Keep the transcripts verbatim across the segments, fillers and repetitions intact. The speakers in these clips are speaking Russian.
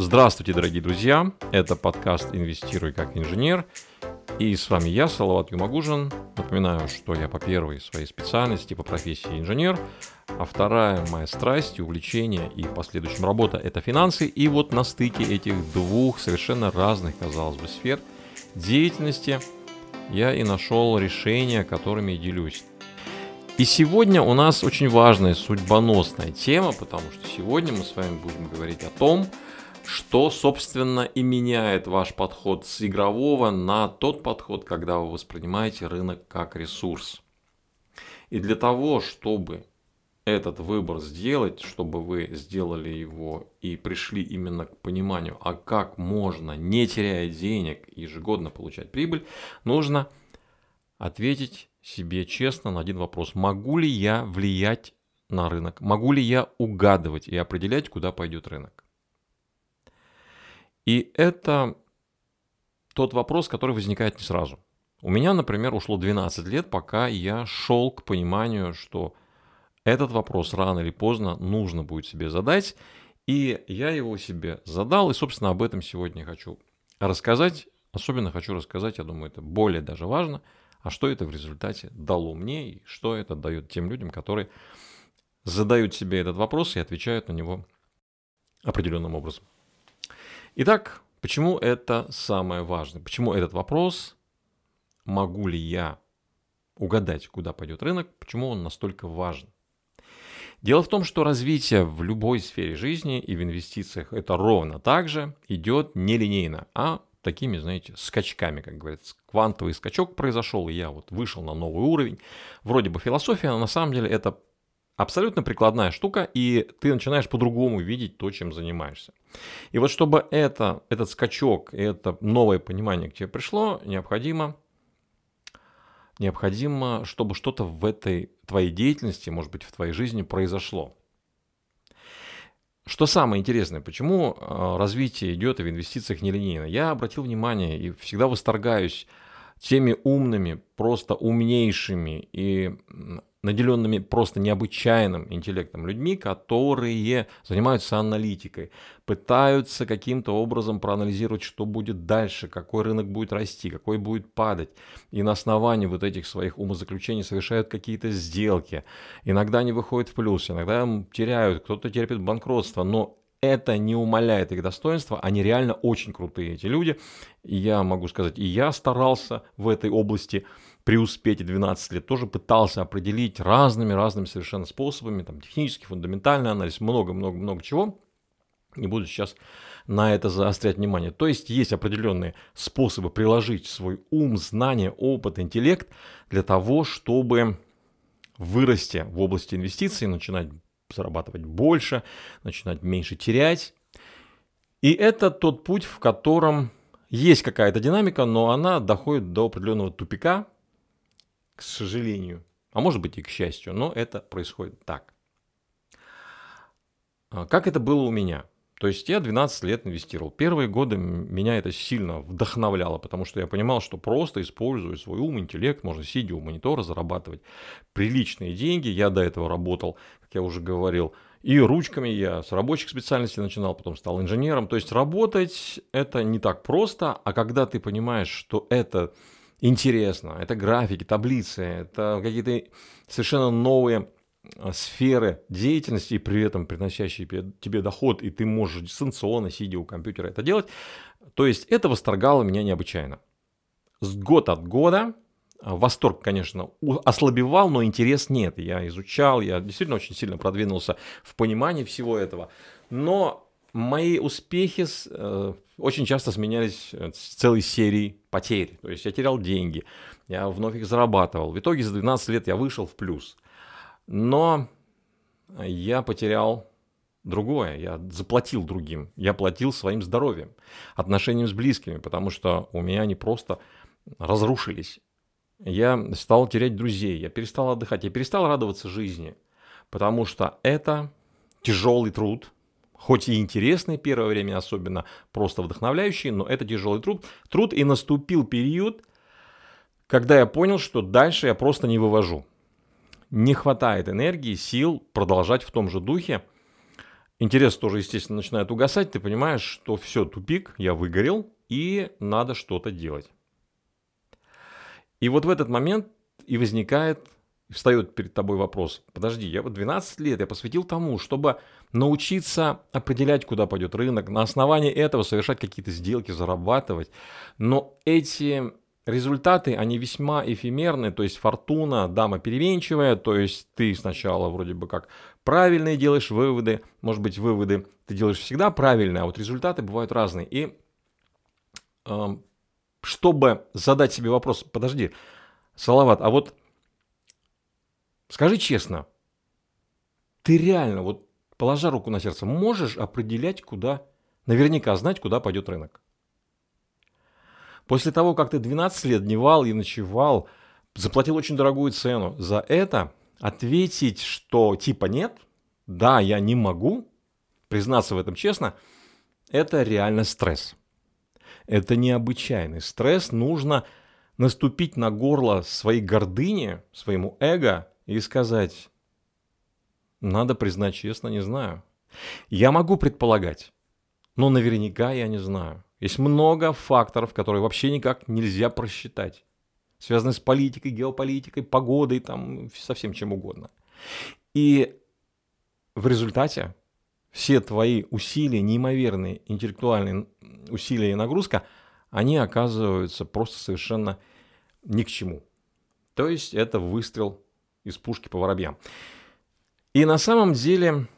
Здравствуйте, дорогие друзья! Это подкаст «Инвестируй как инженер». И с вами я, Салават Юмагужин. Напоминаю, что я по первой своей специальности, по профессии инженер, а вторая моя страсть, увлечение и в последующем работа – это финансы. И вот на стыке этих двух совершенно разных, казалось бы, сфер деятельности я и нашел решения, которыми я делюсь. И сегодня у нас очень важная, судьбоносная тема, потому что сегодня мы с вами будем говорить о том, что, собственно, и меняет ваш подход с игрового на тот подход, когда вы воспринимаете рынок как ресурс. И для того, чтобы этот выбор сделать, чтобы вы сделали его и пришли именно к пониманию, а как можно, не теряя денег, ежегодно получать прибыль, нужно ответить себе честно на один вопрос. Могу ли я влиять на рынок? Могу ли я угадывать и определять, куда пойдет рынок? И это тот вопрос, который возникает не сразу. У меня, например, ушло двенадцать лет, пока я шел к пониманию, что этот вопрос рано или поздно нужно будет себе задать. И я его себе задал, и, собственно, об этом сегодня хочу рассказать. Особенно хочу рассказать, я думаю, это более даже важно, а что это в результате дало мне и что это дает тем людям, которые задают себе этот вопрос и отвечают на него определенным образом. Итак, почему это самое важное? Почему этот вопрос, могу ли я угадать, куда пойдет рынок, почему он настолько важен? Дело в том, что развитие в любой сфере жизни и в инвестициях это ровно так же идет не линейно, а такими, знаете, скачками, как говорят. Квантовый скачок произошел, и я вот вышел на новый уровень. Вроде бы философия, но на самом деле это абсолютно прикладная штука, и ты начинаешь по-другому видеть то, чем занимаешься. И вот чтобы это, этот скачок, это новое понимание к тебе пришло, необходимо, необходимо, чтобы что-то в этой твоей деятельности, может быть, в твоей жизни произошло. Что самое интересное, почему развитие идет и в инвестициях нелинейно? Я обратил внимание и всегда восторгаюсь теми умными, просто умнейшими и наделенными просто необычайным интеллектом людьми, которые занимаются аналитикой, пытаются каким-то образом проанализировать, что будет дальше, какой рынок будет расти, какой будет падать. И на основании вот этих своих умозаключений совершают какие-то сделки. Иногда они выходят в плюс, иногда теряют, кто-то терпит банкротство, но это не умаляет их достоинства, они реально очень крутые, эти люди. И я могу сказать, и я старался в этой области преуспеть, и двенадцать лет тоже пытался определить разными-разными совершенно способами, там технический, фундаментальный анализ, много-много-много чего. Не буду сейчас на это заострять внимание. То есть есть определенные способы приложить свой ум, знания, опыт, интеллект для того, чтобы вырасти в области инвестиций, начинать зарабатывать больше, начинать меньше терять. И это тот путь, в котором есть какая-то динамика, но она доходит до определенного тупика, к сожалению, а может быть и к счастью, но это происходит так. Как это было у меня? То есть я двенадцать лет инвестировал. Первые годы меня это сильно вдохновляло, потому что я понимал, что просто используя свой ум, интеллект, можно сидя у монитора зарабатывать приличные деньги. Я до этого работал, как я уже говорил, и ручками, я с рабочих специальностей начинал, потом стал инженером. То есть работать это не так просто, а когда ты понимаешь, что это интересно, это графики, таблицы, это какие-то совершенно новые сферы деятельности, и при этом приносящие тебе доход, и ты можешь дистанционно, сидя у компьютера, это делать. То есть это восторгало меня необычайно. С год от года восторг, конечно, ослабевал, но интерес нет. Я изучал, я действительно очень сильно продвинулся в понимании всего этого. Но мои успехи очень часто сменялись целой серией потерь. То есть я терял деньги, я вновь их зарабатывал. В итоге за двенадцать лет я вышел в плюс. Но я потерял другое, я заплатил другим, я платил своим здоровьем, отношениям с близкими, потому что у меня они просто разрушились. Я стал терять друзей, я перестал отдыхать, я перестал радоваться жизни, потому что это тяжелый труд, хоть и интересный первое время, особенно просто вдохновляющий, но это тяжелый труд. Труд и наступил период, когда я понял, что дальше я просто не вывожу. Не хватает энергии, сил продолжать в том же духе. интерес тоже, естественно, начинает угасать. Ты понимаешь, что все, тупик, я выгорел, и надо что-то делать. И вот в этот момент и возникает, встает перед тобой вопрос. Подожди, я вот двенадцать лет я посвятил тому, чтобы научиться определять, куда пойдет рынок, на основании этого совершать какие-то сделки, зарабатывать. Но эти результаты, они весьма эфемерны, то есть фортуна, дама переменчивая, то есть ты сначала вроде бы как правильные делаешь выводы, может быть, выводы ты делаешь всегда правильные, а вот результаты бывают разные. И э, чтобы задать себе вопрос, подожди, Салават, а вот скажи честно, ты реально, вот положа руку на сердце, можешь определять, куда, наверняка знать, куда пойдет рынок? После того, как ты двенадцать лет дневал и ночевал, заплатил очень дорогую цену за это, ответить, что типа нет, да, я не могу, признаться в этом честно, это реально стресс. Это необычайный стресс. Нужно наступить на горло своей гордыни, своему эго и сказать, надо признать честно, не знаю. Я могу предполагать, но наверняка я не знаю. Есть много факторов, которые вообще никак нельзя просчитать. Связаны с политикой, геополитикой, погодой, там, со всем чем угодно. И в результате все твои усилия, неимоверные интеллектуальные усилия и нагрузка, они оказываются просто совершенно ни к чему. То есть это выстрел из пушки по воробьям. И на самом деле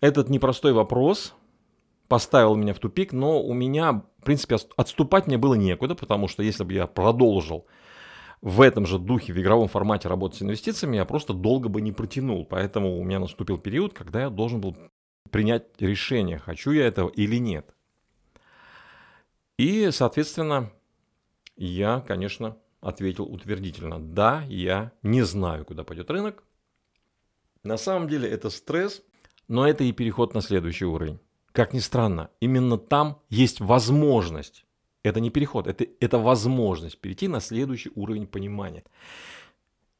этот непростой вопрос поставил меня в тупик, но у меня, в принципе, отступать мне было некуда, потому что если бы я продолжил в этом же духе, в игровом формате работать с инвестициями, я просто долго бы не протянул. Поэтому у меня наступил период, когда я должен был принять решение, хочу я этого или нет. И, соответственно, я, конечно, ответил утвердительно. Да, я не знаю, куда пойдет рынок. На самом деле это стресс, но это и переход на следующий уровень. Как ни странно, именно там есть возможность. Это не переход, это, это возможность перейти на следующий уровень понимания.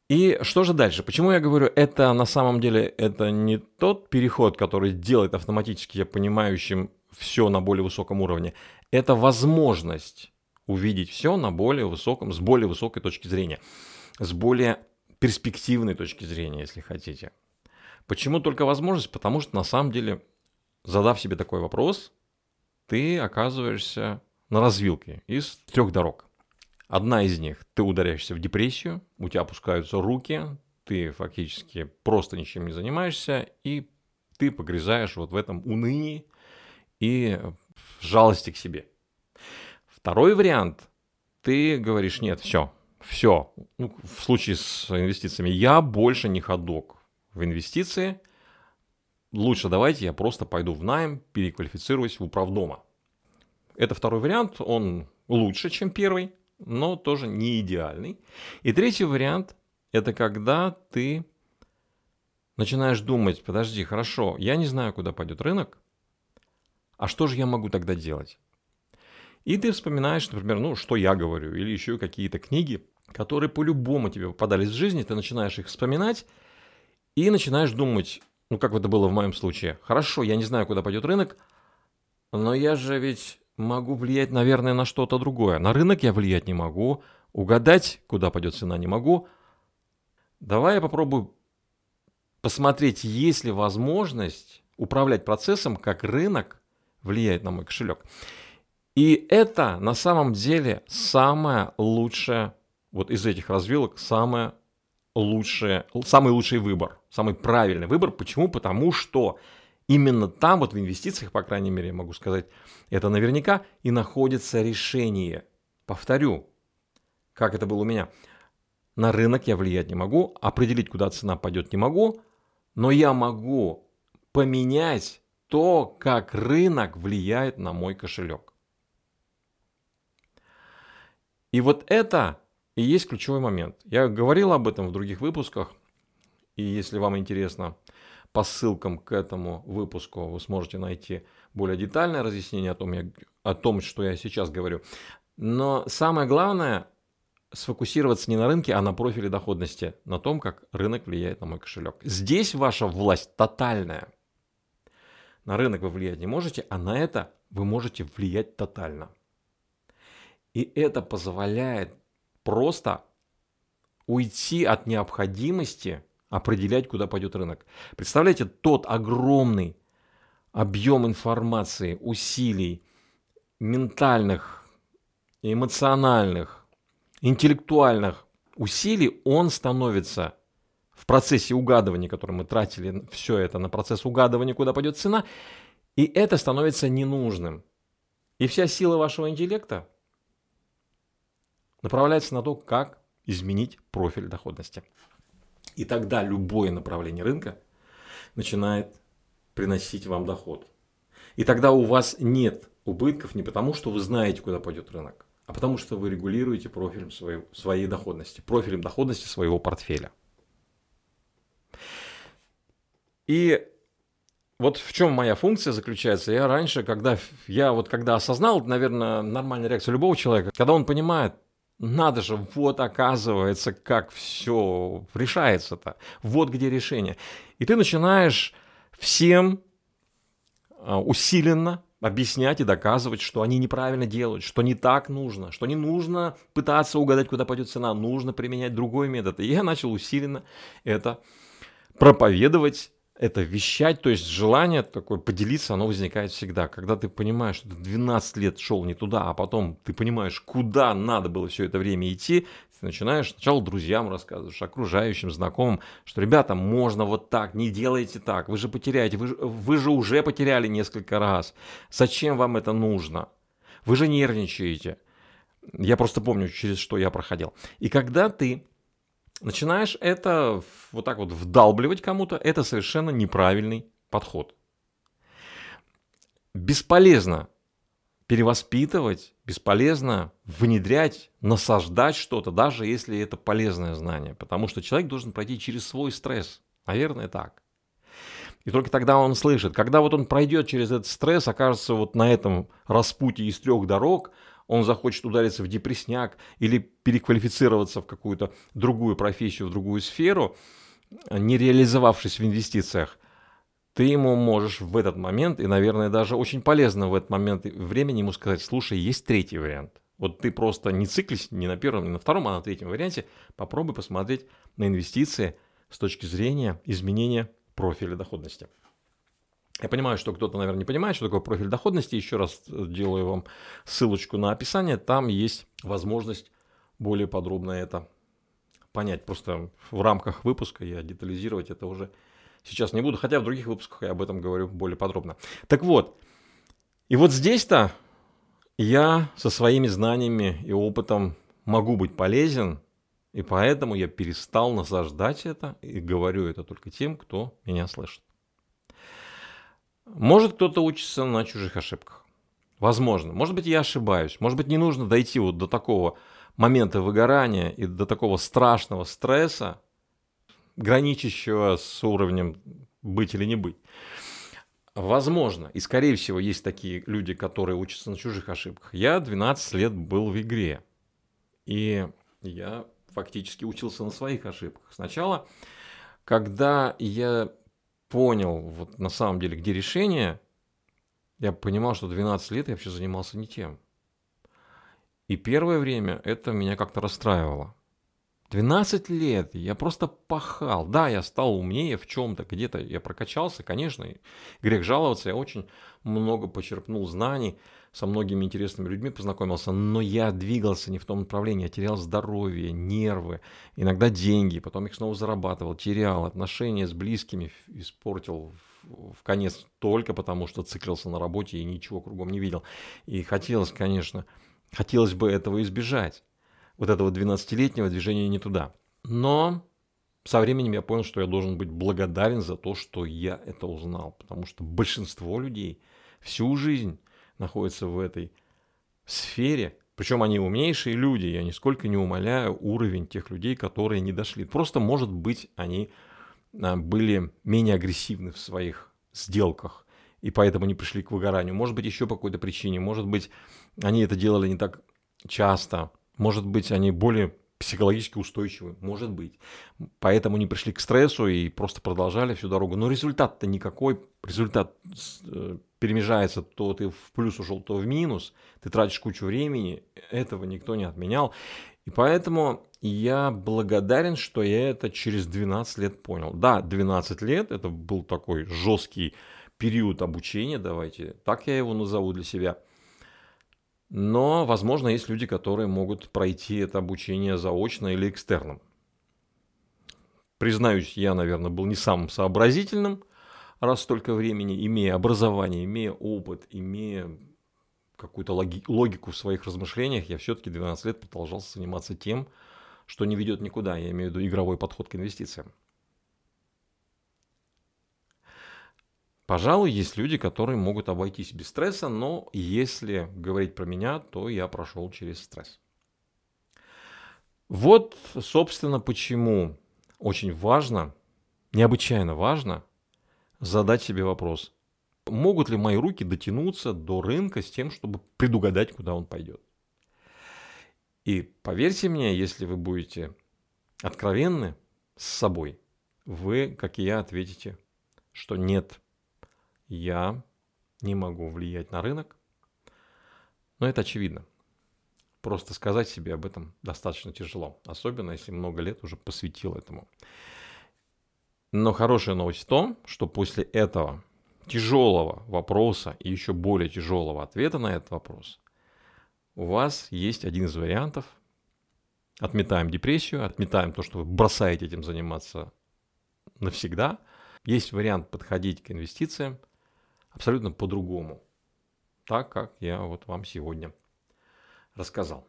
И что же дальше? Почему я говорю, это на самом деле это не тот переход, который делает автоматически я понимающим все на более высоком уровне. Это возможность увидеть все на более высоком, с более высокой точки зрения, с более перспективной точки зрения, если хотите. Почему только возможность? Потому что на самом деле, задав себе такой вопрос, ты оказываешься на развилке из трех дорог. Одна из них – ты ударяешься в депрессию, у тебя опускаются руки, ты фактически просто ничем не занимаешься, и ты погрязаешь вот в этом унынии и в жалости к себе. Второй вариант – ты говоришь, нет, все, все. Ну, в случае с инвестициями я больше не ходок в инвестиции. Лучше давайте я просто пойду в найм, переквалифицируюсь в управдома. Это второй вариант, он лучше, чем первый, но тоже не идеальный. И третий вариант – это когда ты начинаешь думать, подожди, хорошо, я не знаю, куда пойдет рынок, а что же я могу тогда делать? И ты вспоминаешь, например, ну, что я говорю, или еще какие-то книги, которые по-любому тебе попадались в жизни, ты начинаешь их вспоминать и начинаешь думать, ну, как это было в моем случае. Хорошо, я не знаю, куда пойдет рынок, но я же ведь могу влиять, наверное, на что-то другое. На рынок я влиять не могу, угадать, куда пойдет цена, не могу. Давай я попробую посмотреть, есть ли возможность управлять процессом, как рынок влияет на мой кошелек. И это на самом деле самое лучшее, вот из этих развилок, самое лучшее, самый лучший выбор. Самый правильный выбор. Почему? Потому что именно там, вот в инвестициях, по крайней мере, я могу сказать, это наверняка и находится решение. Повторю, как это было у меня. На рынок я влиять не могу, определить, куда цена пойдет, не могу, но я могу поменять то, как рынок влияет на мой кошелек. И вот это и есть ключевой момент. Я говорил об этом в других выпусках. И если вам интересно, по ссылкам к этому выпуску вы сможете найти более детальное разъяснение о том, я, о том, что я сейчас говорю. Но самое главное – сфокусироваться не на рынке, а на профиле доходности, на том, как рынок влияет на мой кошелек. Здесь ваша власть тотальная. На рынок вы влиять не можете, а на это вы можете влиять тотально. И это позволяет просто уйти от необходимости определять, куда пойдет рынок. Представляете, тот огромный объем информации, усилий, ментальных, эмоциональных, интеллектуальных усилий, он становится в процессе угадывания, который мы тратили все это на процесс угадывания, куда пойдет цена, и это становится ненужным. И вся сила вашего интеллекта направляется на то, как изменить профиль доходности. И тогда любое направление рынка начинает приносить вам доход. И тогда у вас нет убытков не потому, что вы знаете, куда пойдет рынок, а потому, что вы регулируете профилем своей, своей доходности, профилем доходности своего портфеля. И вот в чем моя функция заключается. Я раньше, когда я вот когда осознал, это, наверное, нормальная реакция любого человека, когда он понимает, надо же, вот оказывается, как все решается-то, вот где решение. И ты начинаешь всем усиленно объяснять и доказывать, что они неправильно делают, что не так нужно, что не нужно пытаться угадать, куда пойдет цена, нужно применять другой метод. И я начал усиленно это проповедовать, это вещать, то есть желание такое поделиться, оно возникает всегда. Когда ты понимаешь, что ты двенадцать лет шел не туда, а потом ты понимаешь, куда надо было все это время идти, ты начинаешь сначала друзьям рассказываешь, окружающим, знакомым, что, ребята, можно вот так, не делайте так, вы же потеряете, вы же, вы же уже потеряли несколько раз, зачем вам это нужно? Вы же нервничаете. Я просто помню, через что я проходил. И когда ты начинаешь это вот так вот вдалбливать кому-то, это совершенно неправильный подход. Бесполезно перевоспитывать, бесполезно внедрять, насаждать что-то, даже если это полезное знание, потому что человек должен пройти через свой стресс, наверное, так. И только тогда он слышит. Когда вот он пройдет через этот стресс, окажется вот на этом распутье из трех дорог, он захочет удариться в депрессняк или переквалифицироваться в какую-то другую профессию, в другую сферу, не реализовавшись в инвестициях, ты ему можешь в этот момент, и, наверное, даже очень полезно в этот момент времени ему сказать, слушай, есть третий вариант. Вот ты просто не циклись ни на первом, ни на втором, а на третьем варианте. Попробуй посмотреть на инвестиции с точки зрения изменения профиля доходности. Я понимаю, что кто-то, наверное, не понимает, что такое профиль доходности. Еще раз делаю вам ссылочку на описание. Там есть возможность более подробно это понять. Просто в рамках выпуска я детализировать это уже сейчас не буду. Хотя в других выпусках я об этом говорю более подробно. Так вот, и вот здесь-то я со своими знаниями и опытом могу быть полезен. И поэтому я перестал насаждать это и говорю это только тем, кто меня слышит. Может, кто-то учится на чужих ошибках. Возможно. Может быть, я ошибаюсь. Может быть, не нужно дойти вот до такого момента выгорания и до такого страшного стресса, граничащего с уровнем быть или не быть. Возможно. И, скорее всего, есть такие люди, которые учатся на чужих ошибках. Я двенадцать лет был в игре. И я фактически учился на своих ошибках. Сначала, когда я понял, вот на самом деле, где решение, я понимал, что двенадцать лет я вообще занимался не тем. И первое время это меня как-то расстраивало. двенадцать лет я просто пахал. Да, я стал умнее в чем-то, где-то я прокачался, конечно, грех жаловаться, я очень много почерпнул знаний, со многими интересными людьми познакомился, но я двигался не в том направлении, я терял здоровье, нервы, иногда деньги, потом их снова зарабатывал, терял, отношения с близкими испортил в конец только потому, что циклился на работе и ничего кругом не видел. И хотелось, конечно, хотелось бы этого избежать, вот этого двенадцатилетнего движения не туда. Но со временем я понял, что я должен быть благодарен за то, что я это узнал, потому что большинство людей всю жизнь находятся в этой сфере. Причем они умнейшие люди. Я нисколько не умаляю уровень тех людей, которые не дошли. Просто, может быть, они были менее агрессивны в своих сделках и поэтому не пришли к выгоранию. Может быть, еще по какой-то причине. Может быть, они это делали не так часто. Может быть, они более психологически устойчивы, может быть. Поэтому не пришли к стрессу и просто продолжали всю дорогу. Но результат-то никакой. Результат перемежается, то ты в плюс ушел, то в минус. Ты тратишь кучу времени. Этого никто не отменял. И поэтому я благодарен, что я это через двенадцать лет понял. Да, двенадцать лет – это был такой жесткий период обучения, давайте так я его назову для себя. Но, возможно, есть люди, которые могут пройти это обучение заочно или экстерном. Признаюсь, я, наверное, был не самым сообразительным, раз столько времени, имея образование, имея опыт, имея какую-то логи- логику в своих размышлениях, я все-таки двенадцать лет продолжался заниматься тем, что не ведет никуда. Я имею в виду игровой подход к инвестициям. Пожалуй, есть люди, которые могут обойтись без стресса, но если говорить про меня, то я прошел через стресс. Вот, собственно, почему очень важно, необычайно важно задать себе вопрос. Могут ли мои руки дотянуться до рынка с тем, чтобы предугадать, куда он пойдет? И поверьте мне, если вы будете откровенны с собой, вы, как и я, ответите, что нет. Я не могу влиять на рынок, но это очевидно. Просто сказать себе об этом достаточно тяжело, особенно если много лет уже посвятил этому. Но хорошая новость в том, что после этого тяжелого вопроса и еще более тяжелого ответа на этот вопрос у вас есть один из вариантов. Отметаем депрессию, отметаем то, что вы бросаете этим заниматься навсегда. Есть вариант подходить к инвестициям абсолютно по-другому, так как я вот вам сегодня рассказал.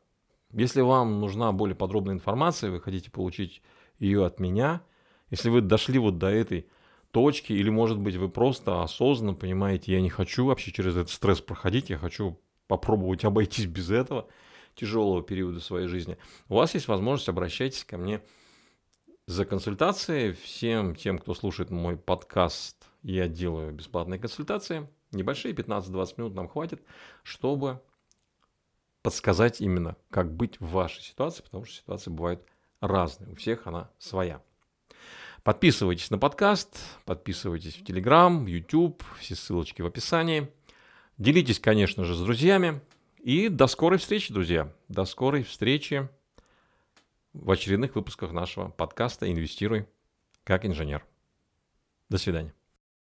Если вам нужна более подробная информация, вы хотите получить ее от меня, если вы дошли вот до этой точки, или, может быть, вы просто осознанно понимаете, я не хочу вообще через этот стресс проходить, я хочу попробовать обойтись без этого тяжелого периода своей жизни, у вас есть возможность, обращайтесь ко мне за консультации. Всем тем, кто слушает мой подкаст, я делаю бесплатные консультации, небольшие, пятнадцать-двадцать минут нам хватит, чтобы подсказать именно, как быть в вашей ситуации, потому что ситуации бывают разные, у всех она своя. Подписывайтесь на подкаст, подписывайтесь в Телеграм, в YouTube, все ссылочки в описании. Делитесь, конечно же, с друзьями. И до скорой встречи, друзья, до скорой встречи в очередных выпусках нашего подкаста «Инвестируй как инженер». До свидания.